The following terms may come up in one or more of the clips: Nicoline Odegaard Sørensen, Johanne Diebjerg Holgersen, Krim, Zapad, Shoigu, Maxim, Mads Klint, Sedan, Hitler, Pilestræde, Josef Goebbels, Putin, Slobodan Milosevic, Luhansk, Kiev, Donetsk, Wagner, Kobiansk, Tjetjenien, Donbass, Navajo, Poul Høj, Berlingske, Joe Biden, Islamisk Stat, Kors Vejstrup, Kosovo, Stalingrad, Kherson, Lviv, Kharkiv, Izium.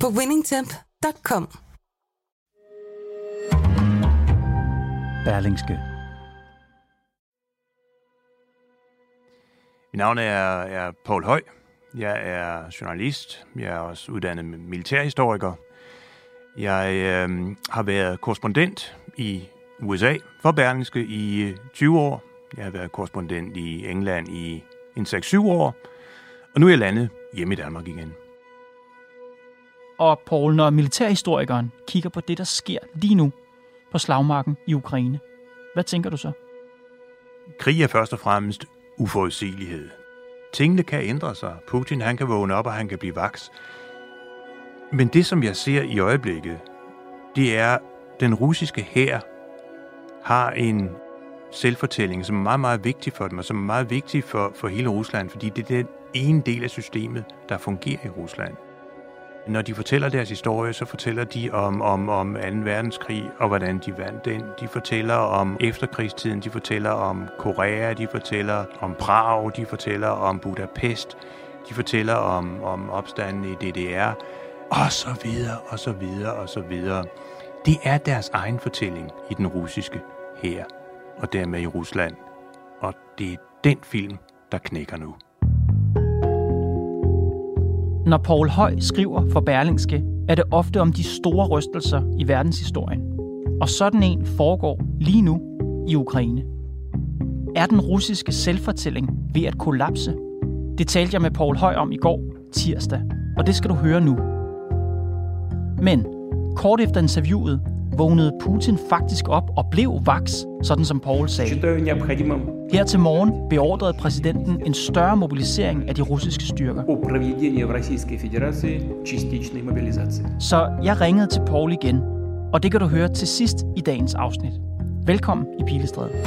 på winningtemp.com. Berlingske. Mit navn er Poul Høj. Jeg er journalist. Jeg er også uddannet militærhistoriker. Jeg har været korrespondent i USA for Berlingske i 20 år. Jeg har været korrespondent i England i 6-7 år. Og nu er jeg landet hjemme i Danmark igen. Og Poul, når militærhistorikeren kigger på det, der sker lige nu på slagmarken i Ukraine, hvad tænker du så? Krig er først og fremmest uforudsigelighed. Tingene kan ændre sig. Putin, han kan vågne op, og han kan blive vaks. Men det, som jeg ser i øjeblikket, det er, den russiske hær har en selvfortælling, som er meget, meget vigtig for dem, og som er meget vigtig for hele Rusland, fordi det er den ene del af systemet, der fungerer i Rusland. Når de fortæller deres historie, så fortæller de om 2. verdenskrig og hvordan de vandt den. De fortæller om efterkrigstiden, de fortæller om Korea, de fortæller om Prag, de fortæller om Budapest, de fortæller om opstanden i DDR, og så videre, og så videre, og så videre. Det er deres egen fortælling i den russiske hær, og dermed i Rusland. Og det er den film, der knækker nu. Når Poul Høj skriver for Berlingske, er det ofte om de store rystelser i verdenshistorien. Og sådan en foregår lige nu i Ukraine. Er den russiske selvfortælling ved at kollapse? Det talte jeg med Poul Høj om i går, tirsdag, og det skal du høre nu. Men kort efter interviewet vågnede Putin faktisk op og blev vaks, sådan som Poul sagde. Her til morgen beordrede præsidenten en større mobilisering af de russiske styrker. Så jeg ringede til Poul igen, og det kan du høre til sidst i dagens afsnit. Velkommen i Pilestræde.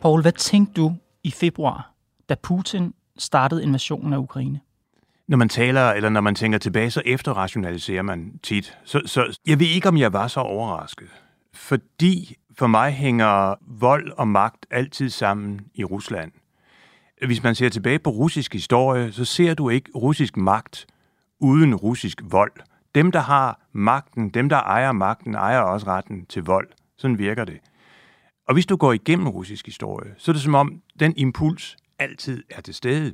Poul, hvad tænkte du i februar, da Putin startede invasionen af Ukraine? Når man tænker tilbage, så efterrationaliserer man tit. Så jeg ved ikke, om jeg var så overrasket. Fordi for mig hænger vold og magt altid sammen i Rusland. Hvis man ser tilbage på russisk historie, så ser du ikke russisk magt uden russisk vold. Dem, der har magten, dem, der ejer magten, ejer også retten til vold. Sådan virker det. Og hvis du går igennem russisk historie, så er det som om, den impuls altid er til stede.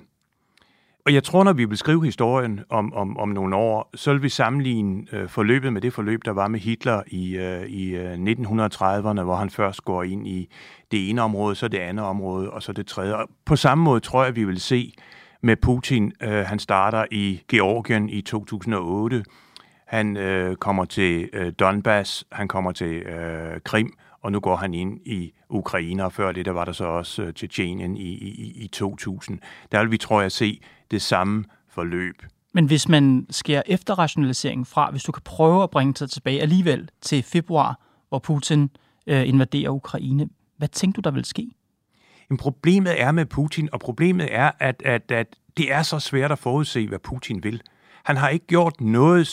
Og jeg tror, når vi vil skrive historien om nogle år, så vil vi sammenligne forløbet med det forløb, der var med Hitler i 1930'erne, hvor han først går ind i det ene område, så det andet område, og så det tredje. Og på samme måde tror jeg, vi vil se med Putin. Han starter i Georgien i 2008. Han kommer til Donbass, han kommer til Krim, og nu går han ind i Ukraine, og før det, der var der så også Tjetjenien i 2000. Der vil vi, tror jeg, se det samme forløb. Men hvis man skærer efterrationaliseringen fra, hvis du kan prøve at bringe sig tilbage alligevel til februar, hvor Putin invaderer Ukraine, hvad tænker du, der vil ske? Men problemet er med Putin, og problemet er, at det er så svært at forudse, hvad Putin vil. Han har ikke gjort noget,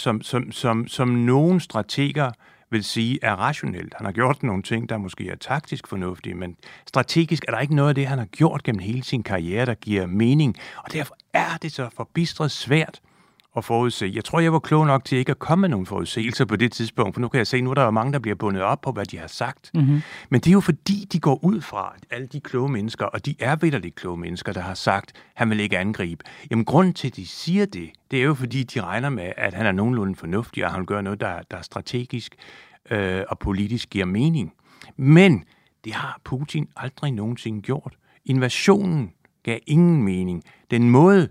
som nogen strateger vil sige er rationelt. Han har gjort nogle ting, der måske er taktisk fornuftige, men strategisk er der ikke noget af det, han har gjort gennem hele sin karriere, der giver mening. Og derfor er det så forbistret svært at forudse. Jeg tror, jeg var klog nok til ikke at komme med nogle forudsigelser på det tidspunkt, for nu kan jeg se, nu er der jo mange, der bliver bundet op på, hvad de har sagt. Mm-hmm. Men det er jo fordi, de går ud fra alle de kloge mennesker, og de er vitterligt kloge mennesker, der har sagt, han vil ikke angribe. Jamen, grunden til, at de siger det, det er jo fordi, de regner med, at han er nogenlunde fornuftig, og han gør noget, der strategisk og politisk giver mening. Men det har Putin aldrig nogensinde gjort. Invasionen gav ingen mening. Den måde,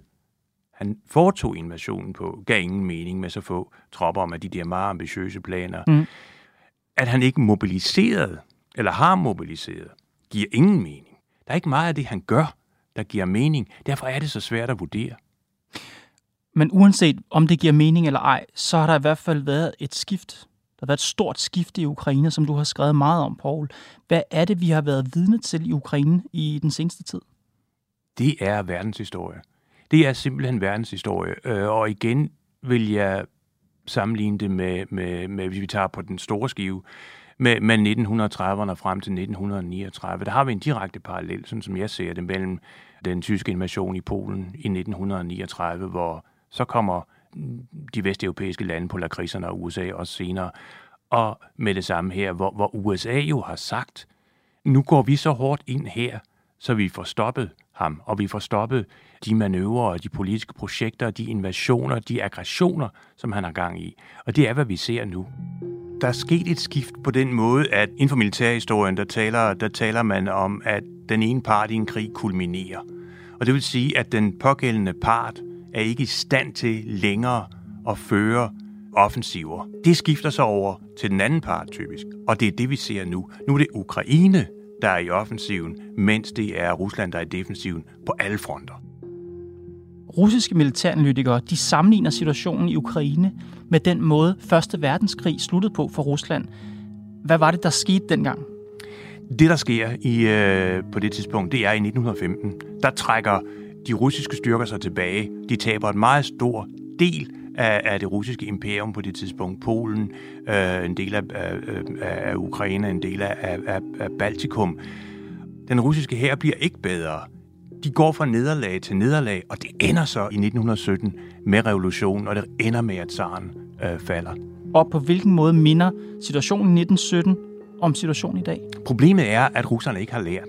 han foretog invasionen på, gav ingen mening med så få tropper med de der meget ambitiøse planer. Mm. at han ikke mobiliserede, eller har mobiliseret, giver ingen mening. Der er ikke meget af det, han gør, der giver mening. Derfor er det så svært at vurdere. Men uanset om det giver mening eller ej, så har der i hvert fald været et skift. Der har været et stort skift i Ukraine, som du har skrevet meget om, Poul. Hvad er det, vi har været vidne til i Ukraine i den seneste tid? Det er verdenshistorie. Det er simpelthen verdenshistorie. Og igen vil jeg sammenligne det med hvis vi tager på den store skive, med 1930'erne frem til 1939. Der har vi en direkte parallel, sådan som jeg ser det, mellem den tyske invasion i Polen i 1939, hvor så kommer de vesteuropæiske lande, polakridserne og USA også senere, og med det samme her, hvor USA jo har sagt, nu går vi så hårdt ind her, så vi får stoppet ham, og vi får stoppet de manøvrer, de politiske projekter, de invasioner, de aggressioner, som han har gang i. Og det er, hvad vi ser nu. Der er sket et skift på den måde, at inden for militærhistorien, der taler man om, at den ene part i en krig kulminerer. Og det vil sige, at den pågældende part er ikke i stand til længere at føre offensiver. Det skifter så over til den anden part typisk, og det er det, vi ser nu. Nu er det Ukraine, der er i offensiven, mens det er Rusland, der er i defensiven på alle fronter. Russiske militæranalytikere, de sammenligner situationen i Ukraine med den måde, 1. verdenskrig sluttede på for Rusland. Hvad var det, der skete dengang? Det, der sker på det tidspunkt, det er i 1915. Der trækker de russiske styrker sig tilbage. De taber en meget stor del af det russiske imperium på det tidspunkt. Polen, en del af Ukraine, en del af Baltikum. Den russiske hær bliver ikke bedre. De går fra nederlag til nederlag, og det ender så i 1917 med revolutionen, og det ender med, at tsaren falder. Og på hvilken måde minder situationen i 1917 om situationen i dag? Problemet er, at russerne ikke har lært.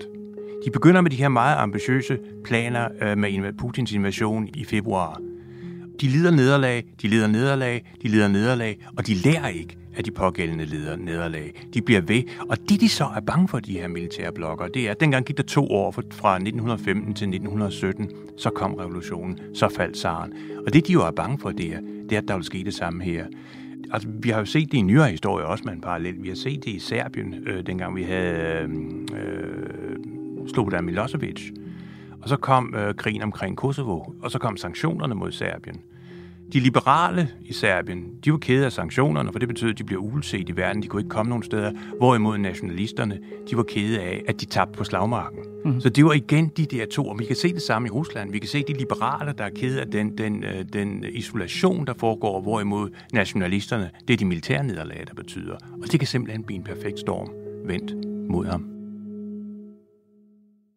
De begynder med de her meget ambitiøse planer med Putins invasion i februar. De lider nederlag, de lider nederlag, de lider nederlag, og de lærer ikke af de pågældende lider nederlag. De bliver ved, og det de så er bange for, de her militære blokker, det er, at dengang gik der 2 år fra 1915 til 1917, så kom revolutionen, så faldt tsaren. Og det de jo er bange for, det er, at der vil ske det samme her. Altså, vi har jo set det i nyere historie også med en parallel. Vi har set det i Serbien, dengang vi havde Slobodan Milosevic. Og så kom krigen omkring Kosovo, og så kom sanktionerne mod Serbien. De liberale i Serbien, de var kede af sanktionerne, for det betød, at de blev uleset i verden. De kunne ikke komme nogen steder, hvorimod nationalisterne, de var kede af, at de tabte på slagmarken. Mm-hmm. Så det var igen de der 2, og vi kan se det samme i Rusland. Vi kan se de liberale, der er kede af den isolation, der foregår, hvorimod nationalisterne, det er de militære nederlag, der betyder. Og det kan simpelthen blive en perfekt storm vendt mod ham.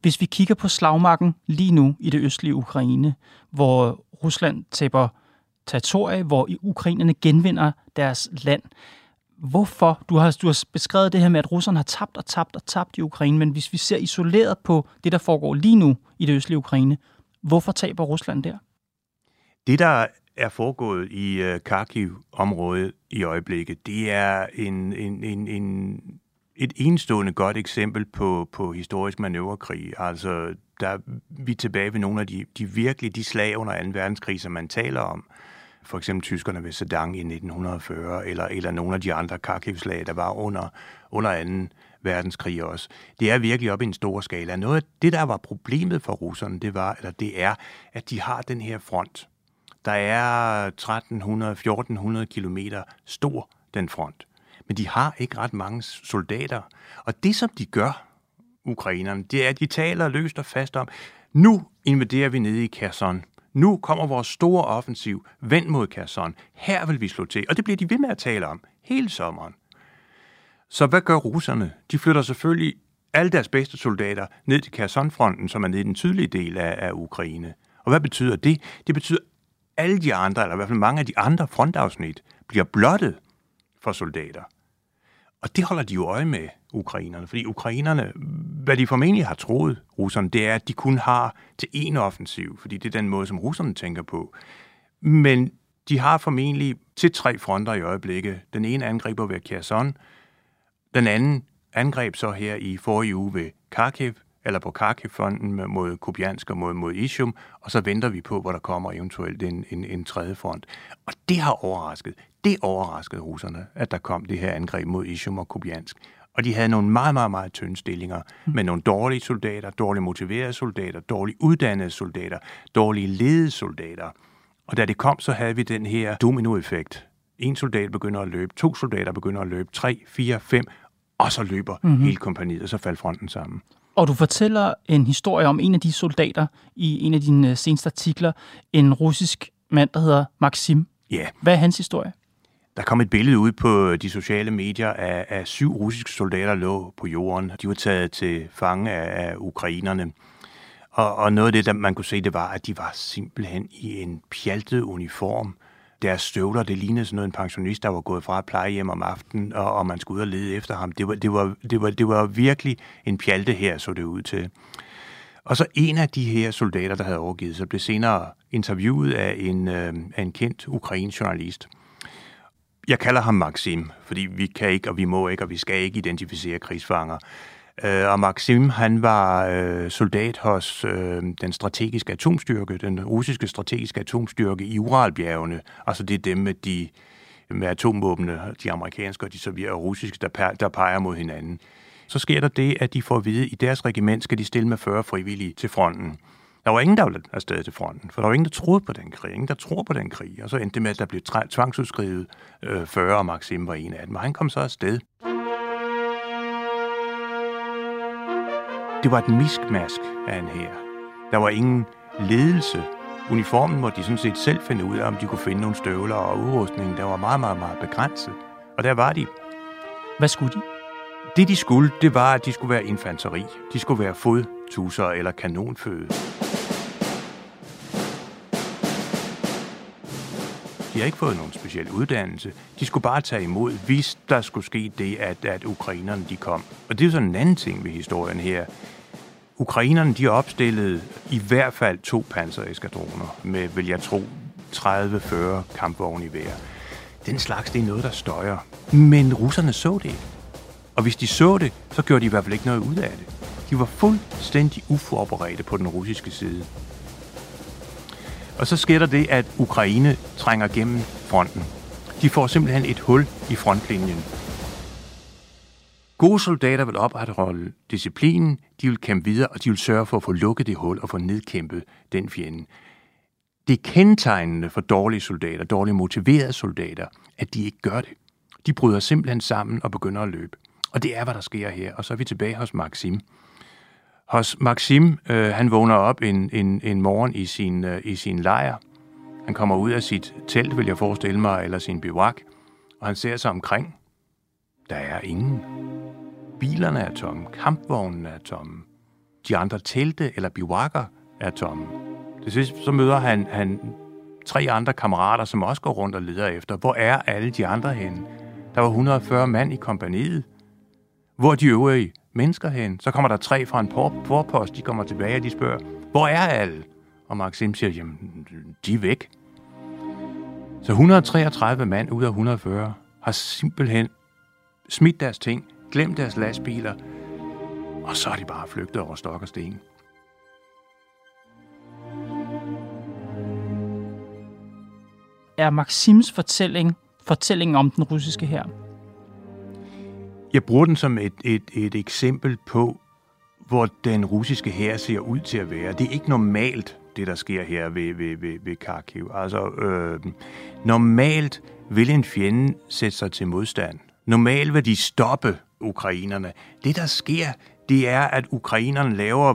Hvis vi kigger på slagmarken lige nu i det østlige Ukraine, hvor Rusland taber territorie, hvor ukrainerne genvinder deres land. Hvorfor? Du har beskrevet det her med, at russerne har tabt i Ukraine, men hvis vi ser isoleret på det, der foregår lige nu i det østlige Ukraine, hvorfor taber Rusland der? Det, der er foregået i Kharkiv-området i øjeblikket, det er et enestående godt eksempel på historisk manøvrekrig. Altså, vi er tilbage ved nogle af de slag under 2. verdenskrig, som man taler om. For eksempel tyskerne ved Sedan i 1940, eller nogle af de andre Kharkiv-slag, der var under 2. verdenskrig også. Det er virkelig op i en stor skala. Noget af det, der var problemet for russerne, det er, at de har den her front. Der er 1.300-1.400 kilometer stor, den front. Men de har ikke ret mange soldater. Og det, som de gør, ukrainerne, det er, at de taler løst og fast om, nu invaderer vi nede i Kherson. Nu kommer vores store offensiv vendt mod Kherson. Her vil vi slå til. Og det bliver de ved med at tale om hele sommeren. Så hvad gør russerne? De flytter selvfølgelig alle deres bedste soldater ned til Kherson-fronten, som er nede i den sydlige del af Ukraine. Og hvad betyder det? Det betyder, at alle de andre, eller i hvert fald mange af de andre frontafsnit, bliver blottet for soldater. Og det holder de jo øje med, ukrainerne. Fordi ukrainerne, hvad de formentlig har troet, russerne, det er, at de kun har til én offensiv. Fordi det er den måde, som russerne tænker på. Men de har formentlig til 3 fronter i øjeblikket. Den ene angriber ved Kherson. Den anden angreb så her i forrige uge ved Kharkiv, eller på Kharkiv-fronten mod Kobiansk og mod Izium, og så venter vi på, hvor der kommer eventuelt en tredje front. Og det har overrasket. Det overraskede russerne, at der kom det her angreb mod Izium og Kobiansk. Og de havde nogle meget, meget, meget tynde stillinger med nogle dårlige soldater, dårligt motiverede soldater, dårligt uddannede soldater, dårlige ledede soldater. Og da det kom, så havde vi den her dominoeffekt. En soldat begynder at løbe, to soldater begynder at løbe, 3, 4, 5, og så løber hele kompagniet, og så falder fronten sammen. Og du fortæller en historie om en af de soldater i en af dine seneste artikler, en russisk mand, der hedder Maxim. Yeah. Hvad er hans historie? Der kom et billede ud på de sociale medier af 7 russiske soldater, der lå på jorden. De var taget til fange af ukrainerne. Og noget af det, der man kunne se, det var, at de var simpelthen i en pjaltet uniform. Deres støvler, det lignede sådan noget, en pensionist, der var gået fra plejehjem om aftenen, og man skulle ud og lede efter ham. Det var virkelig en pjalte her, så det ud til. Og så en af de her soldater, der havde overgivet sig, blev senere interviewet af en kendt ukrainsk journalist. Jeg kalder ham Maxim, fordi vi kan ikke, og vi må ikke, og vi skal ikke identificere krigsfanger. Og Maxim, han var soldat hos den strategiske atomstyrke, den russiske strategiske atomstyrke i Uralbjergene. Altså det er dem med atomvåbnene, de amerikanske og de sovjetiske og russiske, der peger mod hinanden. Så sker der det, at de får at vide, at i deres regiment skal de stille med 40 frivillige til fronten. Der var ingen, der var afsted til fronten, for der var ingen, der troede på den krig. Ingen, der tror på den krig. Og så endte det med, at der blev tvangsudskrevet 40, og Maxim var en af dem. Og han kom så afsted. Det var et miskmask af en hær. Der var ingen ledelse. Uniformen måtte de sådan set selv finde ud af, om de kunne finde nogle støvler, og udrustningen, der var meget, meget, meget begrænset. Og der var de. Hvad skulle de? Det, de skulle, det var, at de skulle være infanteri. De skulle være fodtusser eller kanonføde. De har ikke fået nogen speciel uddannelse. De skulle bare tage imod, hvis der skulle ske det, at ukrainerne de kom. Og det er jo sådan en anden ting ved historien her. Ukrainerne de opstillede i hvert fald 2 pansereskadroner med, vil jeg tro, 30-40 kampvogne i hver. Den slags, det er noget, der støjer. Men russerne så det. Og hvis de så det, så gjorde de i hvert fald ikke noget ud af det. De var fuldstændig uforberedte på den russiske side. Og så sker der det, at Ukraine trænger gennem fronten. De får simpelthen et hul i frontlinjen. Gode soldater vil opretholde disciplinen, de vil kæmpe videre, og de vil sørge for at få lukket det hul og få nedkæmpet den fjende. Det er kendetegnende for dårlige soldater, dårligt motiverede soldater, at de ikke gør det. De bryder simpelthen sammen og begynder at løbe. Og det er, hvad der sker her. Og så er vi tilbage hos Maxim. Han vågner op en morgen i sin lejr. Han kommer ud af sit telt, vil jeg forestille mig, eller sin bivak, og han ser sig omkring. Der er ingen. Bilerne er tomme, kampvognene er tomme, de andre telte eller bivakker er tomme. Til sidst så møder han 3 andre kammerater, som også går rundt og leder efter. Hvor er alle de andre henne? Der var 140 mand i kompagniet. Hvor er de øvrige mennesker hen? Så kommer der 3 fra en forpost, de kommer tilbage, og de spørger, hvor er alle? Og Maxim siger, jamen, de er væk. Så 133 mand ud af 140 har simpelthen smidt deres ting, glemt deres lastbiler, og så er de bare flygtet over stok og sten. Er Maxims fortælling om den russiske hær? Jeg bruger den som et eksempel på, hvor den russiske hær ser ud til at være. Det er ikke normalt, det der sker her ved Kharkiv. Altså, normalt vil en fjende sætte sig til modstand. Normalt vil de stoppe ukrainerne. Det, der sker, det er, at ukrainerne laver,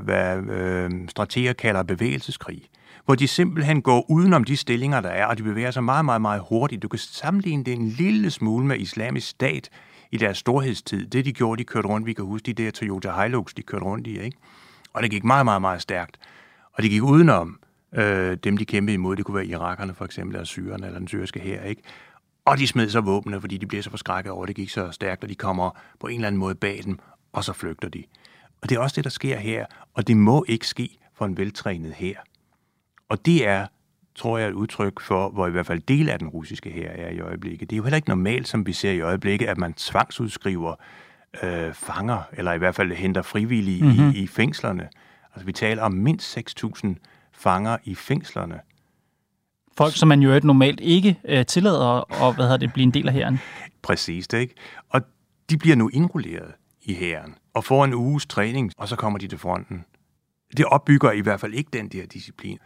hvad strateger kalder bevægelseskrig, hvor de simpelthen går udenom de stillinger, der er, og de bevæger sig meget, meget, meget hurtigt. Du kan sammenligne det en lille smule med Islamisk Stat i deres storhedstid. Det, de gjorde, de kørte rundt, vi kan huske, de der Toyota Hilux, de kørte rundt i, ikke? Og det gik meget, meget, meget stærkt. Og det gik udenom dem, de kæmpede imod. Det kunne være irakerne, for eksempel, eller syrerne, eller den syriske hær, ikke? Og de smed så våbnene, fordi de blev så forskrækket over, det gik så stærkt, og de kommer på en eller anden måde bag dem, og så flygter de. Og det er også det, der sker her, og det må ikke ske for en veltrænet hær. Og det er, tror jeg, et udtryk for, hvor i hvert fald del af den russiske hær er i øjeblikket. Det er jo heller ikke normalt, som vi ser i øjeblikket, at man tvangsudskriver fanger, eller i hvert fald henter frivillige i fængslerne. Altså vi taler om mindst 6.000 fanger i fængslerne. Folk, som man jo normalt ikke tillader at blive en del af hæren. Præcis, det ikke? Og de bliver nu indrulleret i hæren og får en uges træning, og så kommer de til fronten. Det opbygger i hvert fald ikke den der disciplin.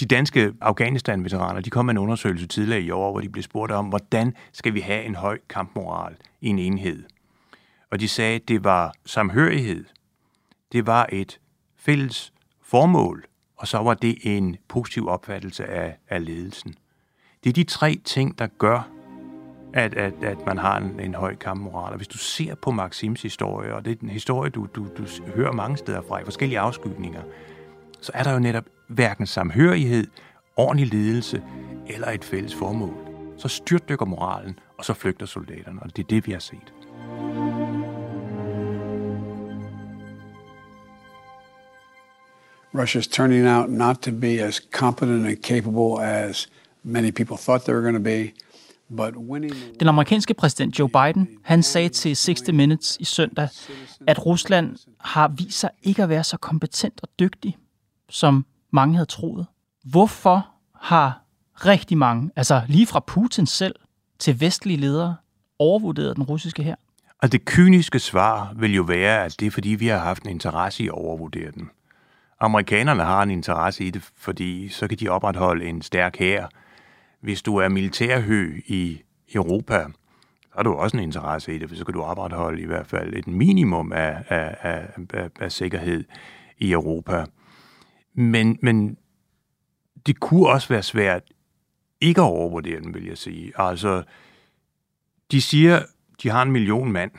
De danske Afghanistan-veteraner, de kom med en undersøgelse tidligere i år, hvor de blev spurgt om, hvordan skal vi have en høj kampmoral i en enhed? Og de sagde, at det var samhørighed, det var et fælles formål, og så var det en positiv opfattelse af ledelsen. Det er de tre ting, der gør, at man har en høj kampmoral. Og hvis du ser på Maxims historie, og det er en historie, du hører mange steder fra i forskellige afskygninger, så er der jo netop hverken samhørighed, ordentlig ledelse eller et fælles formål. Så styrtdykker moralen, og så flygter soldaterne, og det er det, vi har set. Russia's turning out not to be as competent and capable as many people thought they were going to be, but winning... Den amerikanske præsident Joe Biden, han sagde til 60 Minutes i søndag, at Rusland har vist sig ikke at være så kompetent og dygtig, som mange havde troet. Hvorfor har rigtig mange, altså lige fra Putin selv til vestlige ledere, overvurderet den russiske hær? Og det kyniske svar vil jo være, at det er fordi, vi har haft en interesse i at overvurdere den. Amerikanerne har en interesse i det, fordi så kan de opretholde en stærk hær. Hvis du er militærhøg i Europa, så har du også en interesse i det, for så kan du opretholde i hvert fald et minimum af sikkerhed i Europa. Men det kunne også være svært ikke at overvurdere den, vil jeg sige. Altså, de siger, de har 1 million mand.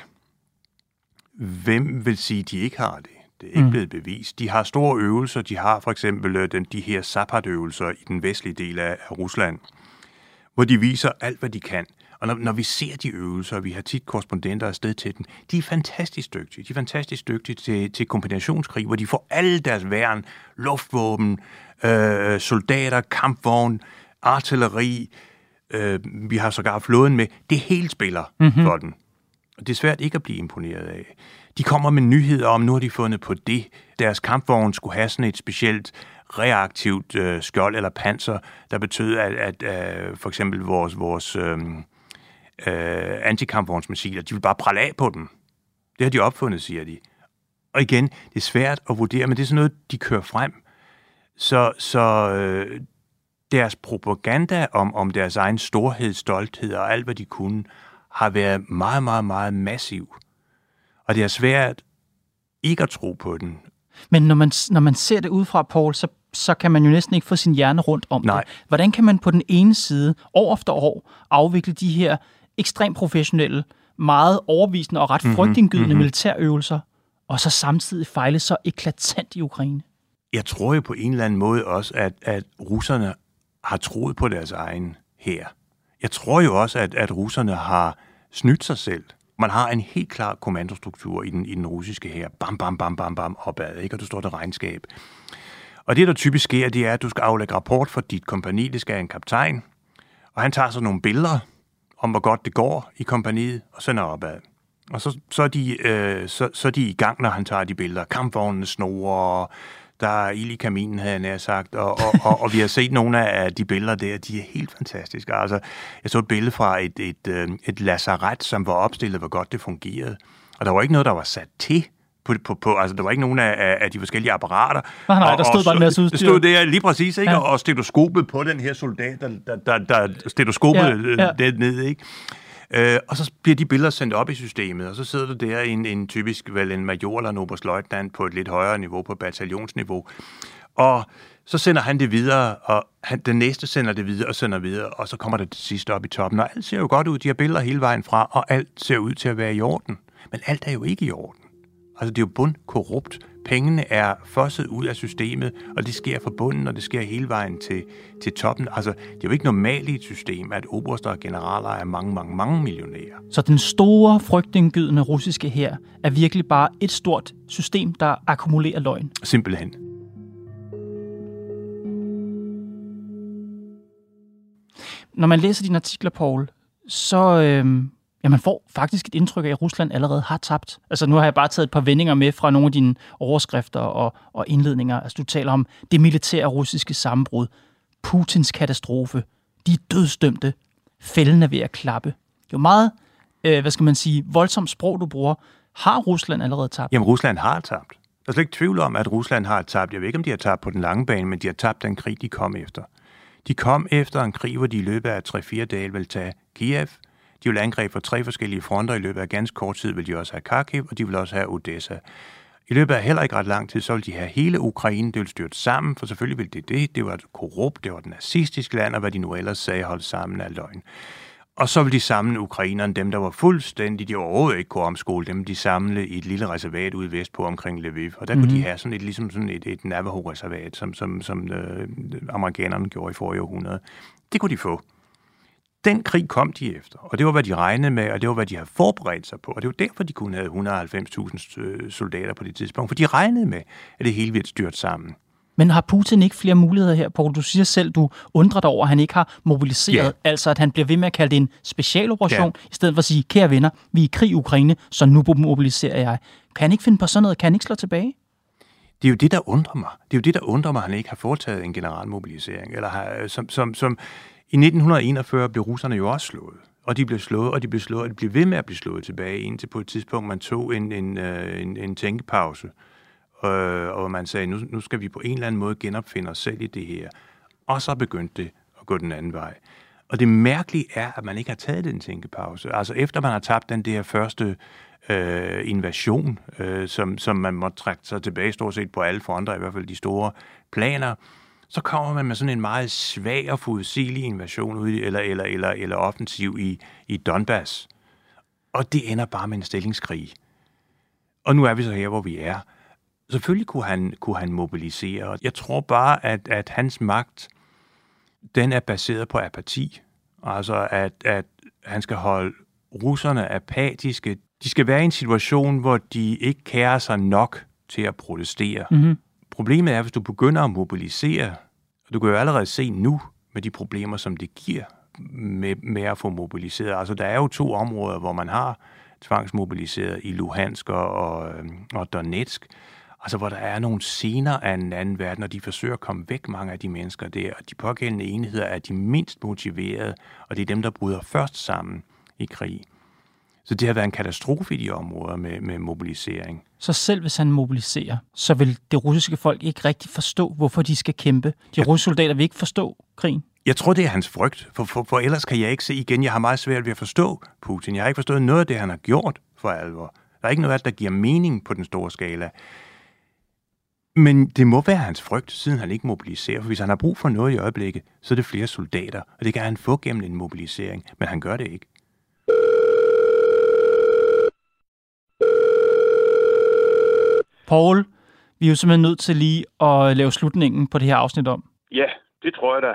Hvem vil sige, de ikke har det? Det er ikke blevet bevist. De har store øvelser. De har for eksempel de her Zapad-øvelser i den vestlige del af Rusland, hvor de viser alt, hvad de kan. Og når vi ser de øvelser, vi har tit korrespondenter afsted til dem, de er fantastisk dygtige. De er fantastisk dygtige til kombinationskrig, hvor de får alle deres værn, luftvåben, soldater, kampvogn, artilleri. Vi har sågar flåden med. Det hele spiller for den. Og det er svært ikke at blive imponeret af. De kommer med nyheder om, nu har de fundet på det. Deres kampvogn skulle have sådan et specielt reaktivt skjold eller panser, der betød, at for eksempel vores antikampvognsmissiler, de vil bare prale af på dem. Det har de opfundet, siger de. Og igen, det er svært at vurdere, men det er sådan noget, de kører frem. Så deres propaganda om deres egen storhed, stolthed og alt, hvad de kunne, har været meget, meget, meget massiv. Og det er svært ikke at tro på den. Men når man ser det udefra, Poul, så kan man jo næsten ikke få sin hjerne rundt om det. Hvordan kan man på den ene side, år efter år, afvikle de her ekstremt professionelle, meget overbevisende og ret frygtindgydende militærøvelser, og så samtidig fejle så eklatant i Ukraine? Jeg tror jo på en eller anden måde også, at russerne har troet på deres egen hær. Jeg tror jo også, at russerne har snydt sig selv. Man har en helt klar kommandostruktur i den russiske hær. Bam, bam, bam, bam, bam, opad, ikke? Og du står der regnskab. Og det, der typisk sker, det er, at du skal aflægge rapport for dit kompagni. Det skal en kaptajn. Og han tager så nogle billeder om, hvor godt det går i kompagniet, og sender opad. Og så er de i gang, når han tager de billeder. Kampvognene snorer, der er ild i kaminen, havde jeg nær sagt. Og vi har set nogle af de billeder der, de er helt fantastiske. Altså, jeg så et billede fra et lazaret, som var opstillet, hvor godt det fungerede. Og der var ikke noget, der var sat til. Altså, der var ikke nogen af de forskellige apparater. Nej, der stod bare en masse udstyr. Der stod der lige præcis, ikke? Ja. Og stetoskopet på den her soldat, der stetoskopet det ned, ikke? Og så bliver de billeder sendt op i systemet, og så sidder du der en typisk en major eller en oberstløjtnant på et lidt højere niveau, på bataljonsniveau. Og så sender han det videre, og den næste sender det videre og sender videre, og så kommer det til sidst op i toppen. Og alt ser jo godt ud, de har billeder hele vejen fra, og alt ser ud til at være i orden. Men alt er jo ikke i orden. Altså det er jo bundkorrupt. Pengene er fosset ud af systemet, og det sker fra bunden, og det sker hele vejen til toppen. Altså, det er jo ikke normalt i et system, at oberster og generaler er mange, mange, mange millionærer. Så den store, frygtindgydende russiske hær er virkelig bare et stort system, der akkumulerer løgn? Simpelthen. Når man læser dine artikler, Poul, så Ja, man får faktisk et indtryk af, at Rusland allerede har tabt. Altså, nu har jeg bare taget et par vendinger med fra nogle af dine overskrifter og indledninger. Altså, du taler om det militære russiske sammenbrud, Putins katastrofe, de dødsdømte, fælden er ved at klappe. Jo meget, voldsomt sprog, du bruger. Har Rusland allerede tabt? Jamen, Rusland har tabt. Der er slet ikke tvivl om, at Rusland har tabt. Jeg ved ikke, om de har tabt på den lange bane, men de har tabt den krig, de kom efter. De kom efter en krig, hvor de i løbet af 3-4 dage vil tage Kiev. De vil angribe fra 3 forskellige fronter. I løbet af ganske kort tid vil de også have Kharkiv, og de vil også have Odessa. I løbet af heller ikke ret lang tid, så vil de have hele Ukraine. Det vil styrt sammen, for selvfølgelig ville det. Det var et korrupt, det var et nazistisk land, og hvad de nu ellers sagde, holdt sammen af løgn. Og så ville de samle ukrainerne, dem der var fuldstændig, de overhovedet ikke kunne omskole dem, de samlede i et lille reservat ude vestpå omkring Lviv. Og der kunne de have sådan et Navajo-reservat, som amerikanerne gjorde i forrige århundrede. Det kunne de få. Den krig kom de efter, og det var, hvad de regnede med, og det var, hvad de havde forberedt sig på. Og det var derfor, de kun havde 190.000 soldater på det tidspunkt, for de regnede med, at det hele ville styrt sammen. Men har Putin ikke flere muligheder her, Poul? Du siger selv, du undrer dig over, at han ikke har mobiliseret, altså at han bliver ved med at kalde det en specialoperation, i stedet for at sige, kære venner, vi er i krig i Ukraine, så nu mobiliserer jeg. Kan han ikke finde på sådan noget? Kan han ikke slå tilbage? Det er jo det, der undrer mig. Det er jo det, der undrer mig, at han ikke har foretaget en generel mobilisering. Eller som I 1941 blev russerne jo også slået. Og de blev slået, og de blev ved med at blive slået tilbage, indtil på et tidspunkt man tog en tænkepause. Og man sagde, nu skal vi på en eller anden måde genopfinde os selv i det her. Og så begyndte det at gå den anden vej. Og det mærkelige er, at man ikke har taget den tænkepause. Altså efter man har tabt den der første invasion, som man måtte trække sig tilbage stort set på alle fronter, i hvert fald de store planer, så kommer man med sådan en meget svag og forudsigelig invasion ud eller offensiv i Donbass. Og det ender bare med en stillingskrig. Og nu er vi så her, hvor vi er. Selvfølgelig kunne han mobilisere. Jeg tror bare, at hans magt, den er baseret på apati. Altså, at han skal holde russerne apatiske. De skal være i en situation, hvor de ikke kærer sig nok til at protestere. Mm-hmm. Problemet er, hvis du begynder at mobilisere, og du kan jo allerede se nu med de problemer, som det giver med at få mobiliseret. Altså, der er jo 2 områder, hvor man har tvangsmobiliseret i Luhansk og Donetsk. Altså, hvor der er nogle scener af en anden verden, og de forsøger at komme væk, mange af de mennesker der. Og de pågældende enheder er de mindst motiverede, og det er dem, der bryder først sammen i krig. Så det har været en katastrofe i de områder med mobilisering. Så selv hvis han mobiliserer, så vil det russiske folk ikke rigtig forstå, hvorfor de skal kæmpe. Russiske soldater vil ikke forstå krigen. Jeg tror, det er hans frygt, for ellers kan jeg ikke se igen. Jeg har meget svært ved at forstå Putin. Jeg har ikke forstået noget af det, han har gjort for alvor. Der er ikke noget af det, der giver mening på den store skala. Men det må være hans frygt, siden han ikke mobiliserer. For hvis han har brug for noget i øjeblikket, så er det flere soldater. Og det kan han få gennem en mobilisering, men han gør det ikke. Poul, vi er jo simpelthen nødt til lige at lave slutningen på det her afsnit om. Ja, det tror jeg da.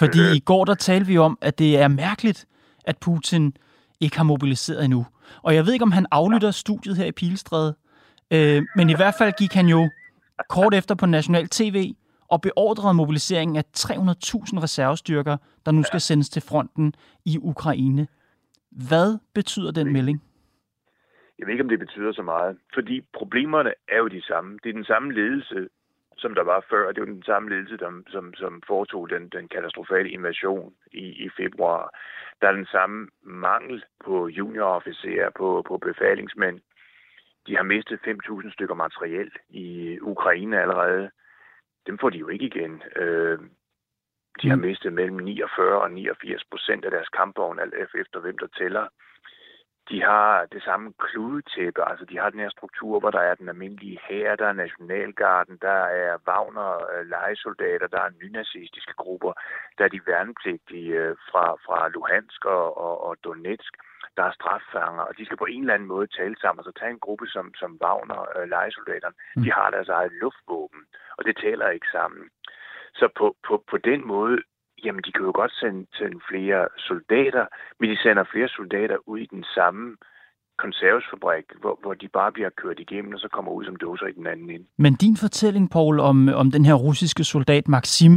Fordi i går der talte vi om, at det er mærkeligt, at Putin ikke har mobiliseret endnu. Og jeg ved ikke, om han aflytter studiet her i Pilestræde, men i hvert fald gik han jo kort efter på national tv og beordrede mobiliseringen af 300.000 reservestyrker, der nu skal sendes til fronten i Ukraine. Hvad betyder den melding? Jeg ved ikke, om det betyder så meget, fordi problemerne er jo de samme. Det er den samme ledelse, som der var før, og det er jo den samme ledelse, som foretog den katastrofale invasion i februar. Der er den samme mangel på juniorofficerer, på befalingsmænd. De har mistet 5.000 stykker materiel i Ukraine allerede. Dem får de jo ikke igen. De har mistet mellem 49 og 89% af deres kampvogn, alt efter hvem der tæller. De har det samme kludetæppe, altså de har den her struktur, hvor der er den almindelige hær, der er Nationalgarden, der er Wagner, lejesoldater, der er nynazistiske grupper, der er de værnepligtige fra Luhansk og Donetsk, der er straffanger, og de skal på en eller anden måde tale sammen, så altså, tage en gruppe som Wagner, lejesoldaterne, de har deres eget luftvåben, og det taler ikke sammen. Så på den måde, jamen, de kan jo godt sende flere soldater, men de sender flere soldater ud i den samme konservesfabrik, hvor de bare bliver kørt igennem, og så kommer ud som dåser i den anden ende. Men din fortælling, Poul, om den her russiske soldat Maxim,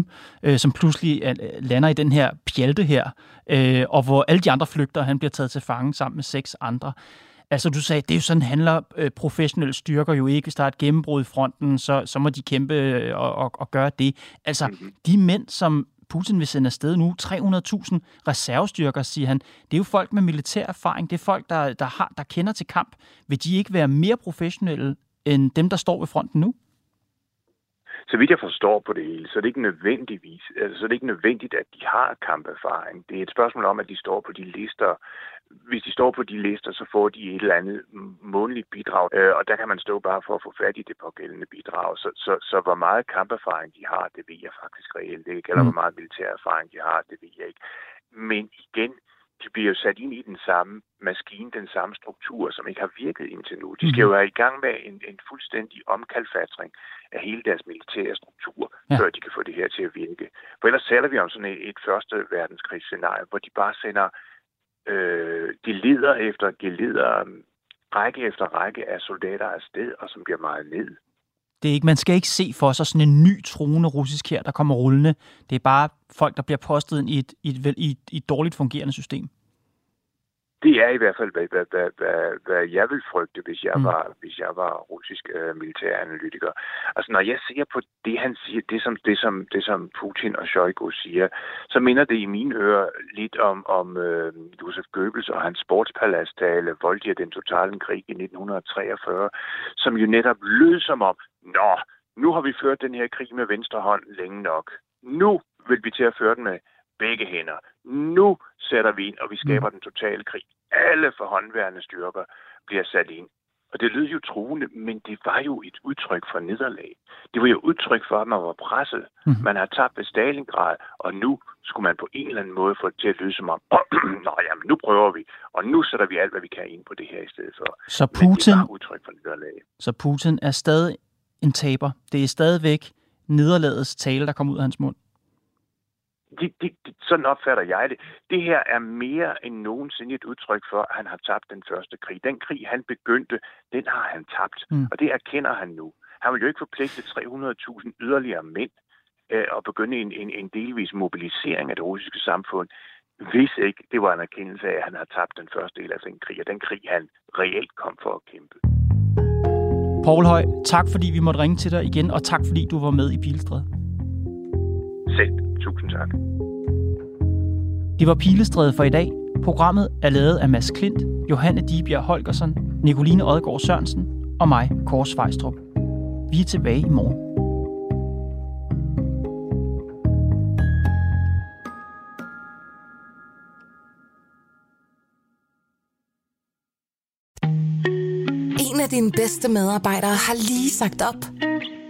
som pludselig lander i den her pjalte her, og hvor alle de andre flygter, og han bliver taget til fange sammen med 6 andre. Altså, du sagde, det er jo sådan, handler professionelle styrker jo ikke. Hvis der er et gennembrud i fronten, så må de kæmpe og gøre det. Altså, de mænd, som Putin vil sende afsted nu, 300.000 reservestyrker, siger han. Det er jo folk med militær erfaring. Det er folk, der kender til kamp. Vil de ikke være mere professionelle end dem, der står ved fronten nu? Så vidt jeg forstår på det hele, så er det ikke nødvendigvis, altså, så er det ikke nødvendigt, at de har kamperfaring. Det er et spørgsmål om, at de står på de lister. Hvis de står på de lister, så får de et eller andet månedligt bidrag, og der kan man stå bare for at få fat i det pågældende bidrag. Så hvor meget kamperfaring de har, det ved jeg faktisk reelt ikke, eller hvor meget militær erfaring de har, det ved jeg ikke. Men igen, de bliver jo sat ind i den samme maskine, den samme struktur, som ikke har virket indtil nu. De skal jo være i gang med en fuldstændig omkalfatring af hele deres militære struktur, før de kan få det her til at virke. For ellers taler vi om sådan et første verdenskrigsscenarie, hvor de bare sender de leder række efter række af soldater afsted, og som bliver meget ned. Det er ikke, man skal ikke se for sig sådan en ny truende russisk hær, der kommer rullende. Det er bare folk, der bliver postet ind i et dårligt fungerende system. Det er i hvert fald, hvad jeg ville frygte, hvis jeg var russisk militæranalytiker. Altså, når jeg ser på det, han siger, det som Putin og Shoigu siger, så minder det i mine ører lidt om Josef Goebbels og hans sportspaladstale, Voldia den totale krig i 1943, som jo netop lød som om, nå, nu har vi ført den her krig med venstre hånd længe nok. Nu vil vi til at føre den med begge hænder. Nu sætter vi ind, og vi skaber den totale krig. Alle forhåndværende styrker bliver sat ind. Og det lød jo truende, men det var jo et udtryk for nederlag. Det var jo udtryk for, at man var presset. Man har tabt ved Stalingrad, og nu skulle man på en eller anden måde få det til at lyde som om, nå jamen, nu prøver vi, og nu sætter vi alt, hvad vi kan ind på det her i stedet for. Så Putin, det var udtryk for nederlag. Så Putin er stadig en taber. Det er stadigvæk nederlagets tale, der kom ud af hans mund. Sådan opfatter jeg det. Det her er mere end nogensinde et udtryk for, at han har tabt den første krig. Den krig, han begyndte, den har han tabt, og det erkender han nu. Han vil jo ikke forpligte 300.000 yderligere mænd og begynde en delvis mobilisering af det russiske samfund, hvis ikke det var en erkendelse af, at han har tabt den første del af den krig, og den krig, han reelt kom for at kæmpe. Poul Høj, tak fordi vi måtte ringe til dig igen, og tak fordi du var med i Pilestræde. Selv. Tusind tak. Det var Pilestræde for i dag. Programmet er lavet af Mads Klint, Johanne Diebjerg Holgersen, Nicoline Odegaard Sørensen og mig, Kors Vejstrup. Vi er tilbage i morgen. En af dine bedste medarbejdere har lige sagt op.